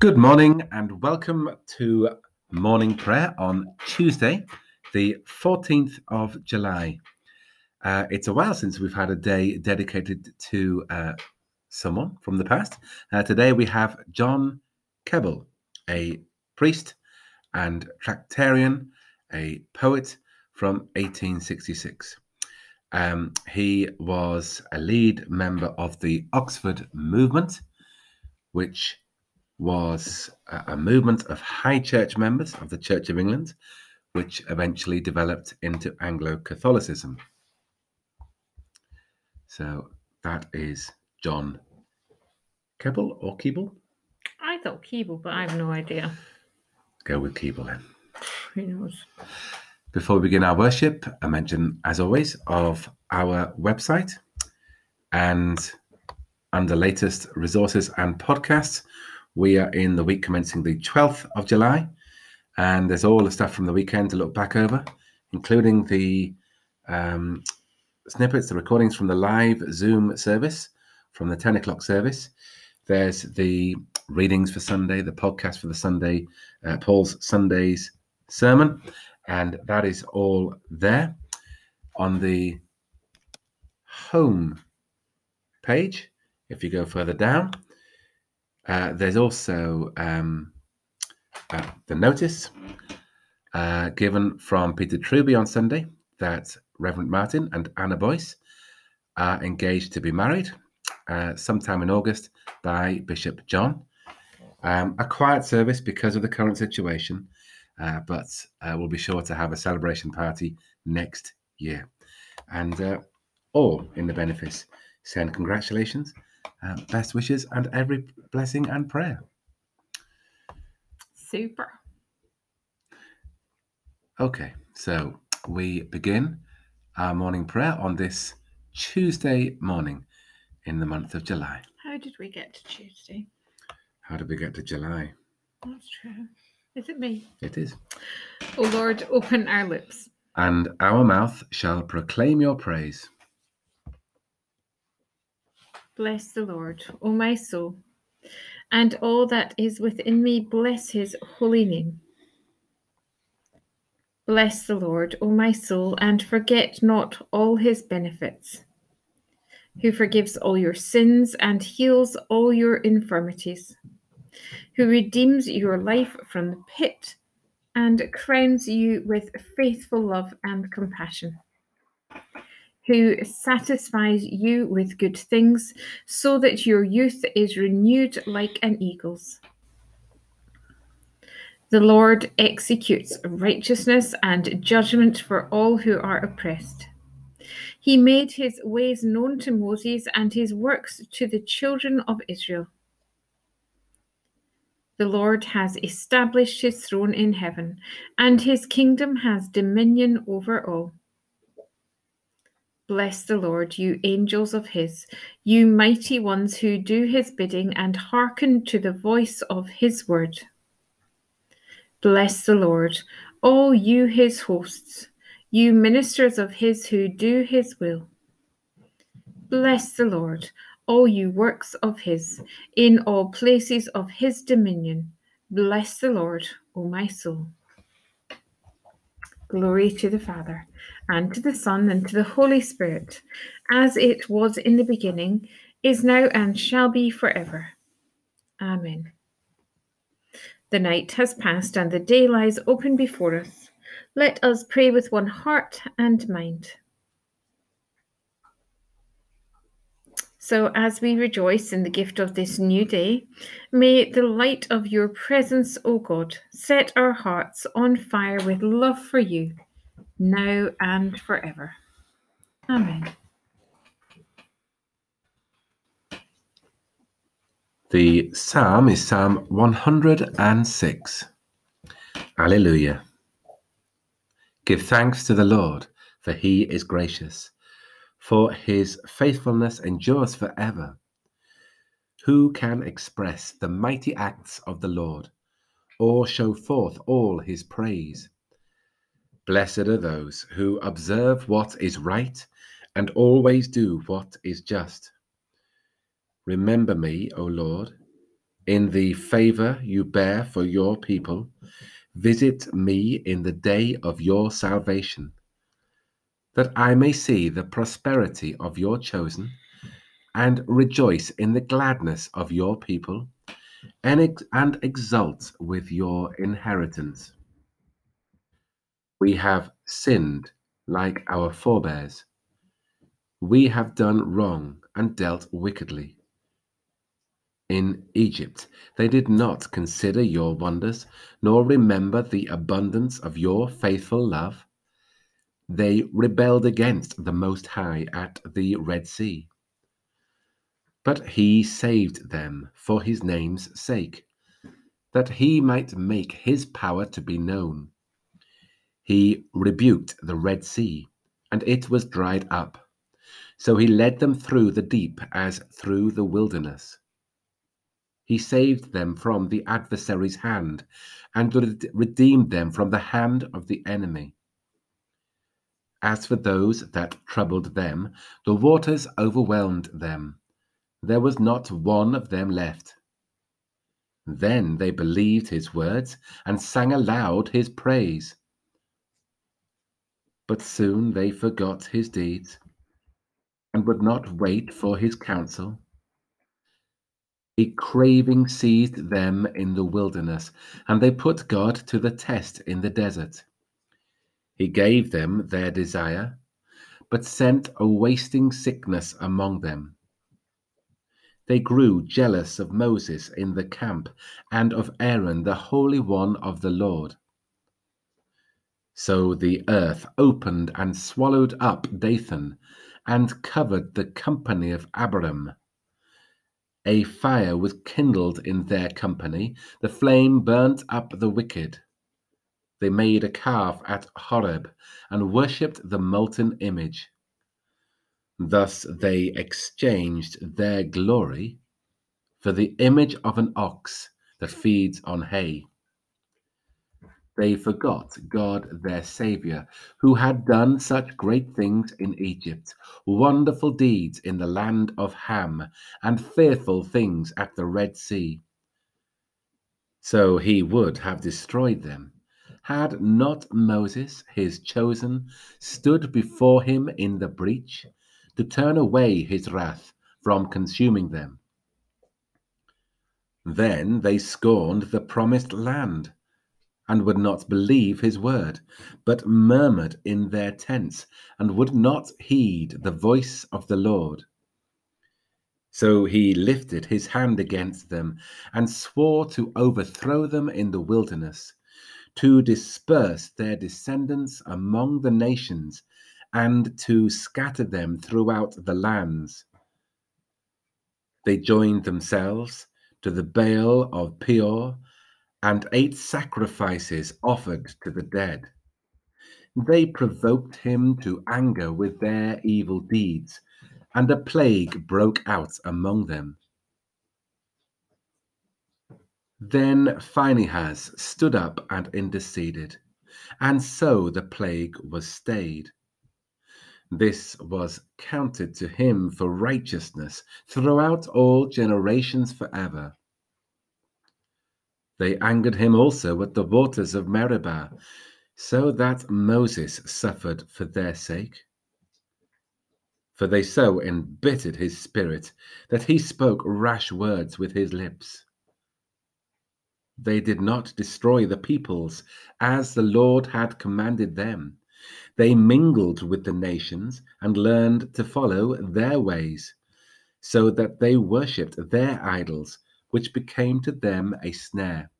Good morning and welcome to morning prayer on Tuesday, the 14th of July. It's a while since we've had a day dedicated to someone from the past. Today we have John Keble, a priest and tractarian, a poet from 1866. He was a lead member of the Oxford Movement, which was a movement of high church members of the Church of England, which eventually developed into Anglo-Catholicism. So that is John Keble or Keble? I thought Keble, but I have no idea. Go with Keble then. Who knows? Before we begin our worship, a mention, as always, of our website, and under latest resources and podcasts, we are in the week commencing the 12th of July, and there's all the stuff from the weekend to look back over, including the snippets, the recordings from the live Zoom service, from the 10 o'clock service. There's the readings for Sunday, the podcast for the Sunday, Paul's Sunday's sermon, and that is all there. On the home page, if you go further down, there's also the notice given from Peter Truby on Sunday that Reverend Martin and Anna Boyce are engaged to be married sometime in August by Bishop John. A quiet service because of the current situation, but we'll be sure to have a celebration party next year. And all in the benefice send congratulations, best wishes, and every blessing and prayer. Super. Okay, so we begin our morning prayer on this Tuesday morning in the month of July. How did we get to Tuesday? How did we get to July? That's true. Is it me? It is. O Lord, open our lips, and our mouth shall proclaim your praise. Bless the Lord, O my soul, and all that is within me, bless his holy name. Bless the Lord, O my soul, and forget not all his benefits, who forgives all your sins and heals all your infirmities, who redeems your life from the pit and crowns you with faithful love and compassion, who satisfies you with good things, so that your youth is renewed like an eagle's. The Lord executes righteousness and judgment for all who are oppressed. He made his ways known to Moses and his works to the children of Israel. The Lord has established his throne in heaven, and his kingdom has dominion over all. Bless the Lord, you angels of his, you mighty ones who do his bidding and hearken to the voice of his word. Bless the Lord, all you his hosts, you ministers of his who do his will. Bless the Lord, all you works of his, in all places of his dominion. Bless the Lord, O my soul. Glory to the Father, and to the Son, and to the Holy Spirit, as it was in the beginning, is now, and shall be forever. Amen. The night has passed, and the day lies open before us. Let us pray with one heart and mind. So as we rejoice in the gift of this new day, may the light of your presence, O God, set our hearts on fire with love for you, now and forever. Amen. The psalm is Psalm 106. Alleluia. Give thanks to the Lord, for he is gracious, for his faithfulness endures forever. Who can express the mighty acts of the Lord, or show forth all his praise? Blessed are those who observe what is right, and always do what is just. Remember me, O Lord, in the favor you bear for your people. Visit me in the day of your salvation, that I may see the prosperity of your chosen and rejoice in the gladness of your people and exult with your inheritance. We have sinned like our forebears. We have done wrong and dealt wickedly. In Egypt, they did not consider your wonders, nor remember the abundance of your faithful love. They rebelled against the Most High at the Red Sea. But he saved them for his name's sake, that he might make his power to be known. He rebuked the Red Sea, and it was dried up. So he led them through the deep as through the wilderness. He saved them from the adversary's hand and redeemed them from the hand of the enemy. As for those that troubled them, the waters overwhelmed them. There was not one of them left. Then they believed his words and sang aloud his praise. But soon they forgot his deeds and would not wait for his counsel. A craving seized them in the wilderness, and they put God to the test in the desert. He gave them their desire, but sent a wasting sickness among them. They grew jealous of Moses in the camp and of Aaron, the Holy One of the Lord. So the earth opened and swallowed up Dathan and covered the company of Abram. A fire was kindled in their company. The flame burnt up the wicked. They made a calf at Horeb and worshipped the molten image. Thus they exchanged their glory for the image of an ox that feeds on hay. They forgot God their Saviour, who had done such great things in Egypt, wonderful deeds in the land of Ham, and fearful things at the Red Sea. So he would have destroyed them, had not Moses, his chosen, stood before him in the breach to turn away his wrath from consuming them. Then they scorned the promised land and would not believe his word, but murmured in their tents and would not heed the voice of the Lord. So he lifted his hand against them and swore to overthrow them in the wilderness, to disperse their descendants among the nations, and to scatter them throughout the lands. They joined themselves to the Baal of Peor and ate sacrifices offered to the dead. They provoked him to anger with their evil deeds, and a plague broke out among them. Then Phinehas stood up and interceded, and so the plague was stayed. This was counted to him for righteousness throughout all generations forever. They angered him also at the waters of Meribah, so that Moses suffered for their sake. For they so embittered his spirit that he spoke rash words with his lips. They did not destroy the peoples as the Lord had commanded them. They mingled with the nations and learned to follow their ways, so that they worshipped their idols, which became to them a snare.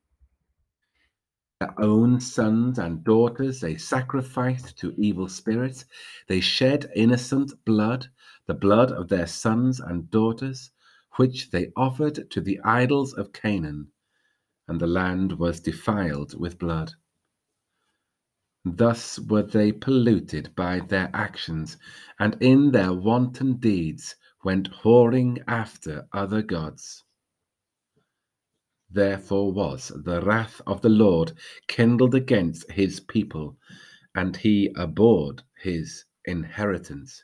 Their own sons and daughters they sacrificed to evil spirits. They shed innocent blood, the blood of their sons and daughters, which they offered to the idols of Canaan, and the land was defiled with blood. Thus were they polluted by their actions, and in their wanton deeds went whoring after other gods. Therefore was the wrath of the Lord kindled against his people, and he abhorred his inheritance.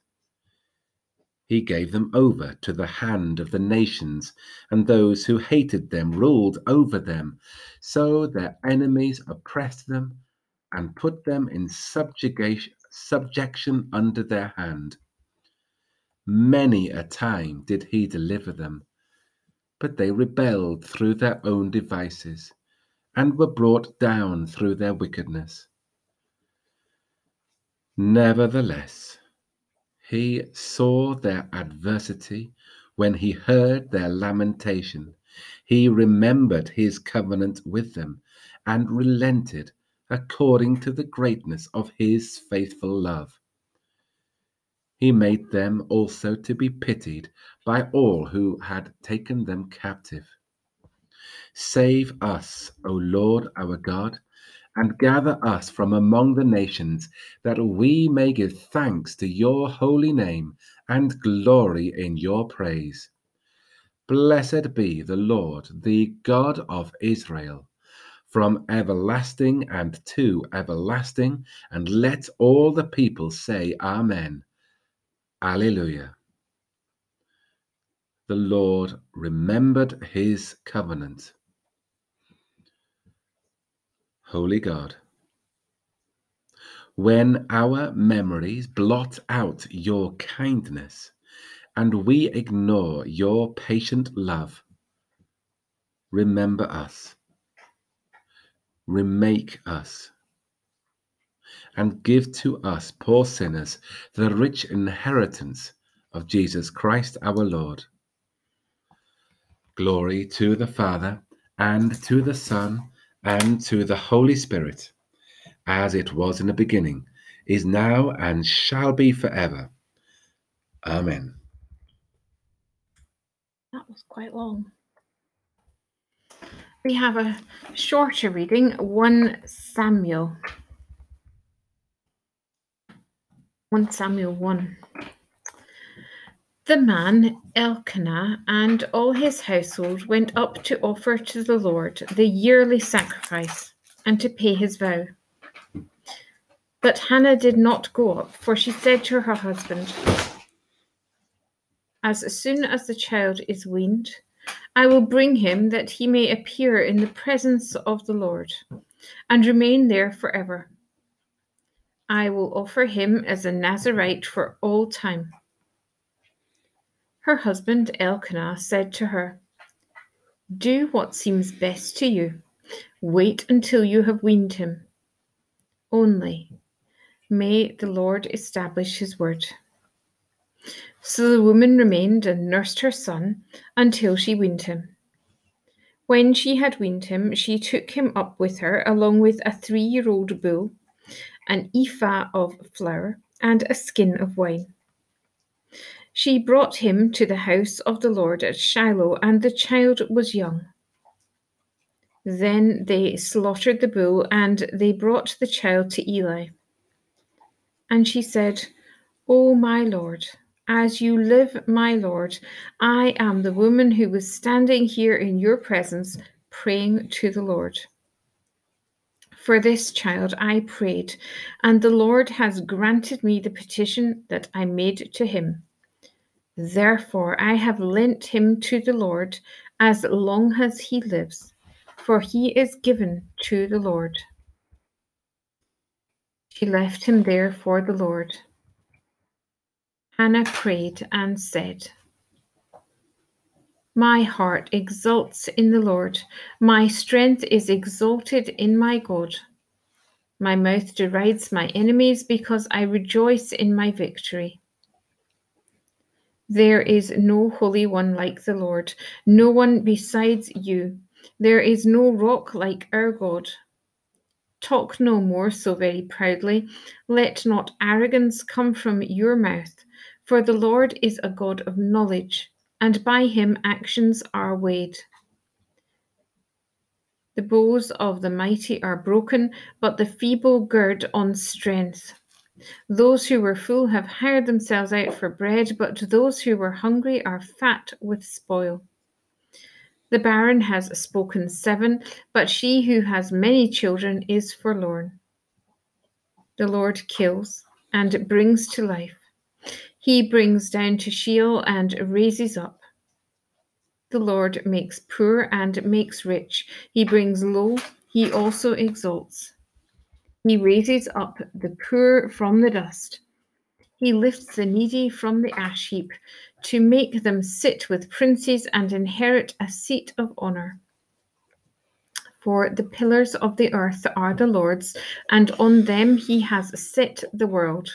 He gave them over to the hand of the nations, and those who hated them ruled over them. So their enemies oppressed them and put them in subjection under their hand. Many a time did he deliver them, but they rebelled through their own devices and were brought down through their wickedness. Nevertheless, he saw their adversity when he heard their lamentation. He remembered his covenant with them and relented according to the greatness of his faithful love. He made them also to be pitied by all who had taken them captive. Save us, O Lord our God, and gather us from among the nations, that we may give thanks to your holy name and glory in your praise. Blessed be the Lord, the God of Israel, from everlasting and to everlasting, and let all the people say Amen. Alleluia. The Lord remembered his covenant. Holy God, when our memories blot out your kindness and we ignore your patient love, remember us, remake us, and give to us, poor sinners, the rich inheritance of Jesus Christ our Lord. Glory to the Father, and to the Son, and to the Holy Spirit, as it was in the beginning, is now, and shall be forever. Amen. That was quite long. We have a shorter reading, 1 Samuel 1. The man Elkanah and all his household went up to offer to the Lord the yearly sacrifice and to pay his vow. But Hannah did not go up, for she said to her husband, "As soon as the child is weaned, I will bring him that he may appear in the presence of the Lord and remain there forever. I will offer him as a Nazirite for all time." Her husband Elkanah said to her, "Do what seems best to you. Wait until you have weaned him. Only may the Lord establish his word." So the woman remained and nursed her son until she weaned him. When she had weaned him, she took him up with her, along with a 3-year-old bull, an ephah of flour, and a skin of wine. She brought him to the house of the Lord at Shiloh, and the child was young. Then they slaughtered the bull, and they brought the child to Eli. And she said, "O my Lord, as you live, my Lord, I am the woman who was standing here in your presence, praying to the Lord. For this child I prayed, and the Lord has granted me the petition that I made to him. Therefore I have lent him to the Lord as long as he lives, for he is given to the Lord." She left him there for the Lord. Hannah prayed and said, "My heart exults in the Lord. My strength is exalted in my God. My mouth derides my enemies because I rejoice in my victory. There is no holy one like the Lord, no one besides you. There is no rock like our God. Talk no more so very proudly. Let not arrogance come from your mouth, for the Lord is a God of knowledge, and by him actions are weighed. The bows of the mighty are broken, but the feeble gird on strength. Those who were full have hired themselves out for bread, but those who were hungry are fat with spoil. The barren has spoken 7, but she who has many children is forlorn. The Lord kills and brings to life. He brings down to Sheol and raises up. The Lord makes poor and makes rich. He brings low, he also exalts. He raises up the poor from the dust. He lifts the needy from the ash heap to make them sit with princes and inherit a seat of honor. For the pillars of the earth are the Lord's, and on them he has set the world.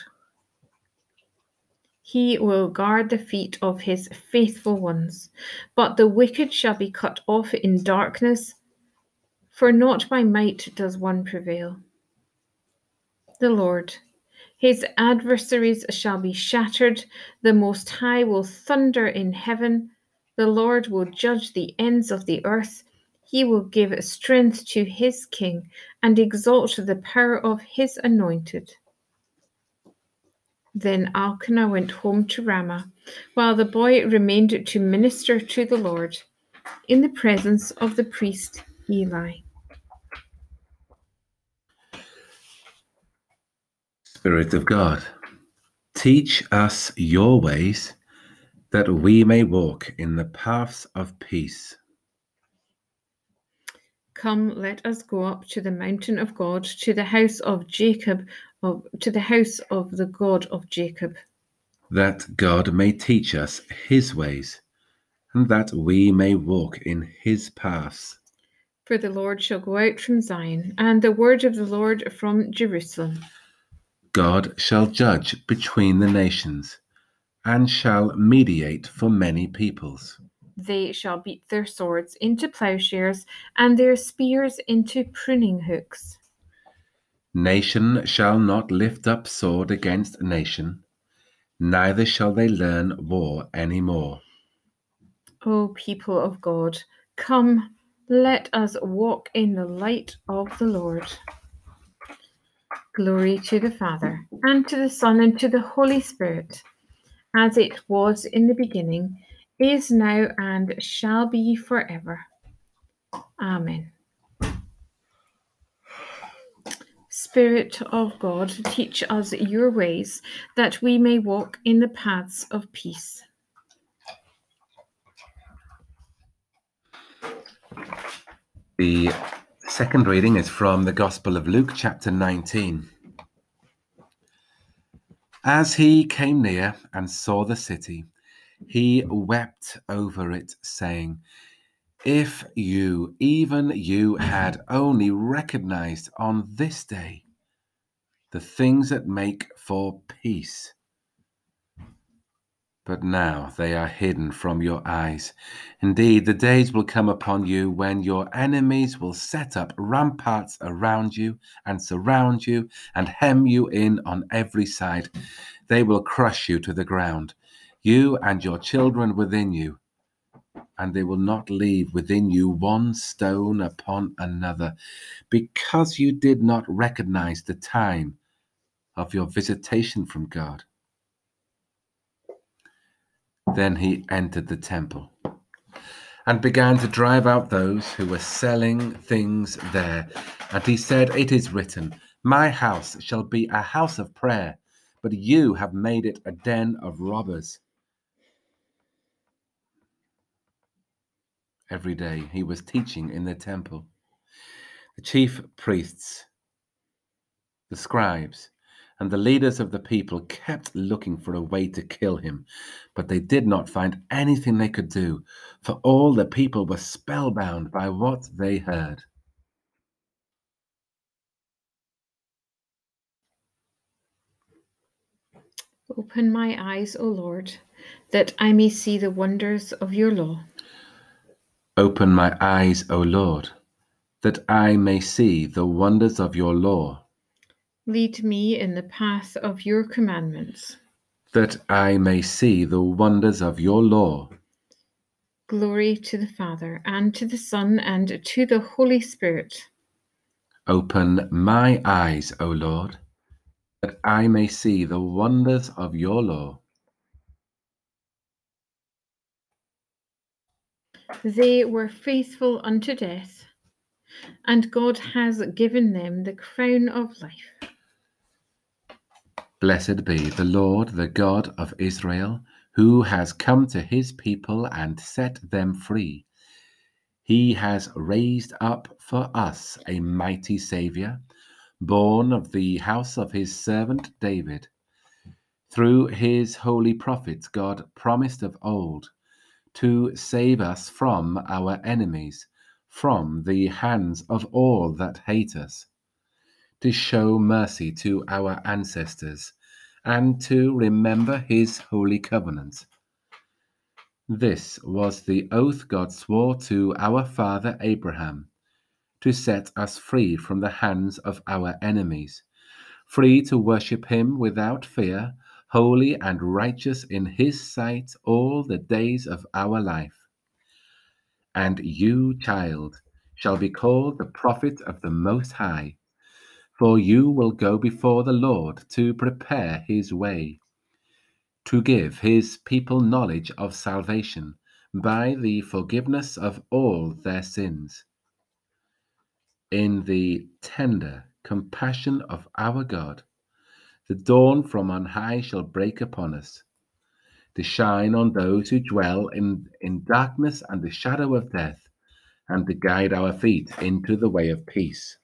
He will guard the feet of his faithful ones, but the wicked shall be cut off in darkness, for not by might does one prevail. The Lord, his adversaries shall be shattered, the Most High will thunder in heaven, the Lord will judge the ends of the earth, he will give strength to his king and exalt the power of his anointed. Then Elkanah went home to Ramah, while the boy remained to minister to the Lord, in the presence of the priest Eli. Spirit of God, teach us your ways, that we may walk in the paths of peace. Come, let us go up to the mountain of God, to the house of Jacob, to the house of the God of Jacob. That God may teach us his ways, and that we may walk in his paths. For the Lord shall go out from Zion, and the word of the Lord from Jerusalem. God shall judge between the nations, and shall mediate for many peoples. They shall beat their swords into plowshares, and their spears into pruning hooks. Nation shall not lift up sword against nation, neither shall they learn war any more. O people of God, come, let us walk in the light of the Lord. Glory to the Father, and to the Son, and to the Holy Spirit, as it was in the beginning, is now, and shall be forever. Amen. Spirit of God, teach us your ways, that we may walk in the paths of peace. The second reading is from the Gospel of Luke, chapter 19. As he came near and saw the city, he wept over it, saying, "If you, even you, had only recognized on this day the things that make for peace, but now they are hidden from your eyes. Indeed, the days will come upon you when your enemies will set up ramparts around you and surround you and hem you in on every side. They will crush you to the ground, you and your children within you, and they will not leave within you one stone upon another, because you did not recognize the time of your visitation from God." Then he entered the temple and began to drive out those who were selling things there. And he said, "It is written, 'My house shall be a house of prayer,' but you have made it a den of robbers." Every day he was teaching in the temple. The chief priests, the scribes, and the leaders of the people kept looking for a way to kill him, but they did not find anything they could do, for all the people were spellbound by what they heard. Open my eyes, O Lord, that I may see the wonders of your law. Open my eyes, O Lord, that I may see the wonders of your law. Lead me in the path of your commandments, that I may see the wonders of your law. Glory to the Father, and to the Son, and to the Holy Spirit. Open my eyes, O Lord, that I may see the wonders of your law. They were faithful unto death, and God has given them the crown of life. Blessed be the Lord, the God of Israel, who has come to his people and set them free. He has raised up for us a mighty Saviour, born of the house of his servant David. Through his holy prophets, God promised of old to save us from our enemies, from the hands of all that hate us, to show mercy to our ancestors, and to remember his holy covenant. This was the oath God swore to our father Abraham, to set us free from the hands of our enemies, free to worship him without fear, holy and righteous in his sight all the days of our life. And you, child, shall be called the prophet of the Most High, for you will go before the Lord to prepare his way, to give his people knowledge of salvation by the forgiveness of all their sins. In the tender compassion of our God, the dawn from on high shall break upon us, to shine on those who dwell in darkness and the shadow of death, and to guide our feet into the way of peace.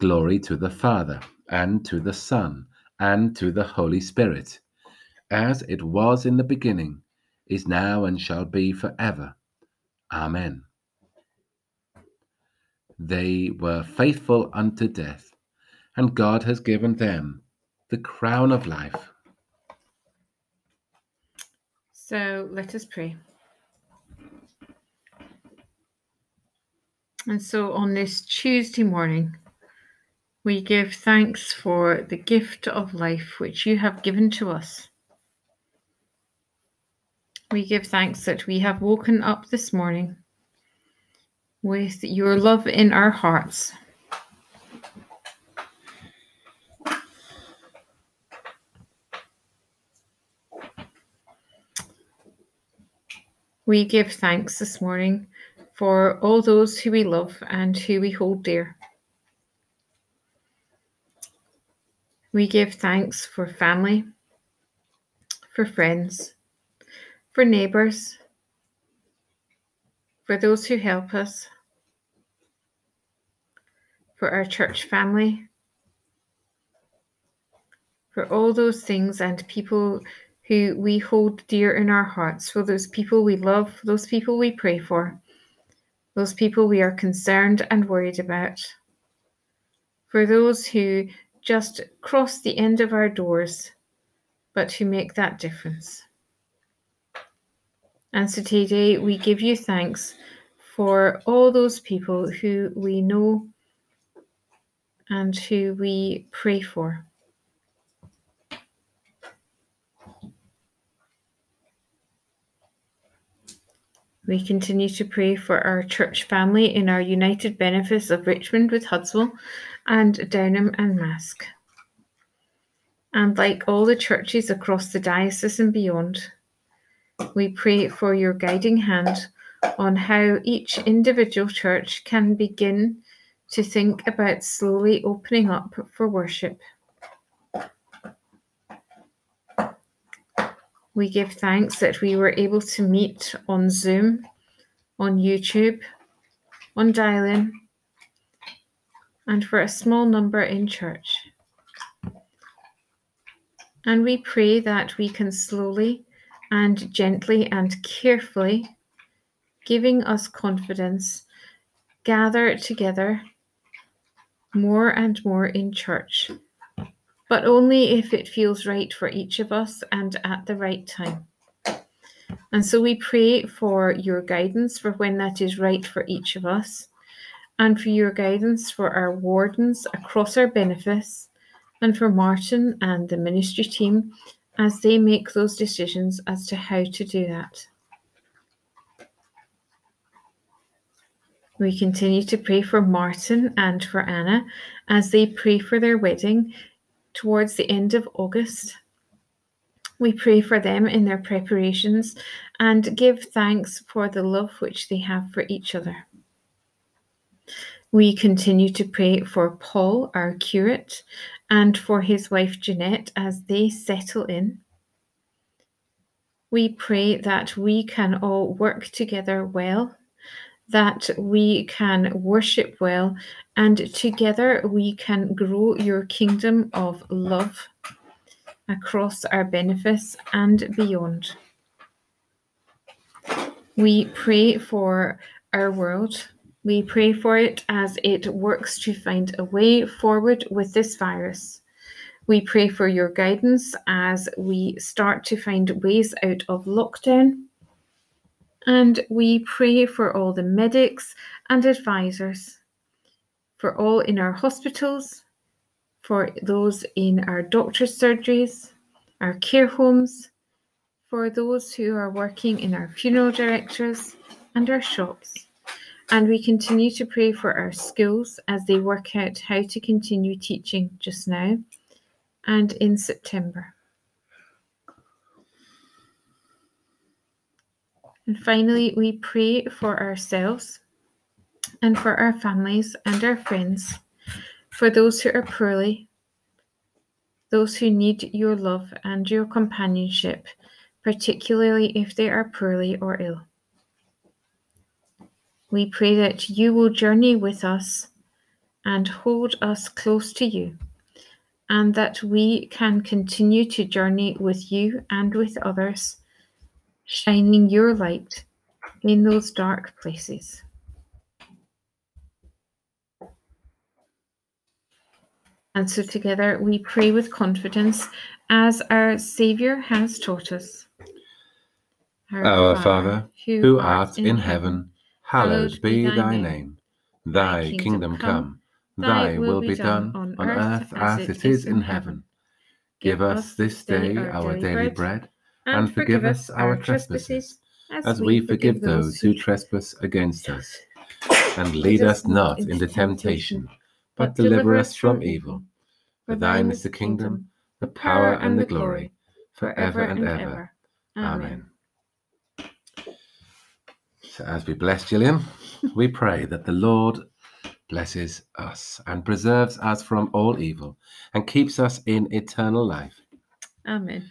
Glory to the Father, and to the Son, and to the Holy Spirit, as it was in the beginning, is now, and shall be forever. Amen. They were faithful unto death, and God has given them the crown of life. So let us pray. And so on this Tuesday morning, we give thanks for the gift of life which you have given to us. We give thanks that we have woken up this morning with your love in our hearts. We give thanks this morning for all those who we love and who we hold dear. We give thanks for family, for friends, for neighbours, for those who help us, for our church family, for all those things and people who we hold dear in our hearts, for those people we love, those people we pray for, those people we are concerned and worried about, for those who just cross the end of our doors, but who make that difference. And so today we give you thanks for all those people who we know and who we pray for. We continue to pray for our church family in our united benefice of Richmond with Hudswell and Downham and Mask. And like all the churches across the diocese and beyond, we pray for your guiding hand on how each individual church can begin to think about slowly opening up for worship. We give thanks that we were able to meet on Zoom, on YouTube, on dial-in, and for a small number in church. And we pray that we can slowly and gently and carefully, giving us confidence, gather together more and more in church, but only if it feels right for each of us and at the right time. And so we pray for your guidance for when that is right for each of us, and for your guidance for our wardens across our benefice, and for Martin and the ministry team as they make those decisions as to how to do that. We continue to pray for Martin and for Anna as they pray for their wedding towards the end of August. We pray for them in their preparations and give thanks for the love which they have for each other. We continue to pray for Paul, our curate, and for his wife Jeanette as they settle in. We pray that we can all work together well, that we can worship well, and together we can grow your kingdom of love across our benefice and beyond. We pray for our world. We pray for it as it works to find a way forward with this virus. We pray for your guidance as we start to find ways out of lockdown. And we pray for all the medics and advisors, for all in our hospitals, for those in our doctor's surgeries, our care homes, for those who are working in our funeral directors and our shops. And we continue to pray for our schools as they work out how to continue teaching just now and in September. And finally, we pray for ourselves and for our families and our friends, for those who are poorly, those who need your love and your companionship, particularly if they are poorly or ill. We pray that you will journey with us and hold us close to you, and that we can continue to journey with you and with others, shining your light in those dark places. And so together we pray with confidence as our Saviour has taught us. Our Father, who art in heaven, hallowed be thy name. Thy kingdom come, thy will be done on earth as it is in heaven. Give us this day our daily bread, and forgive us our trespasses, as we forgive those who trespass against us. And lead us not into temptation, but deliver us from evil. For thine is the kingdom, the power and the glory, forever and ever. Amen. So as we bless Gillian, we pray that the Lord blesses us and preserves us from all evil and keeps us in eternal life. Amen.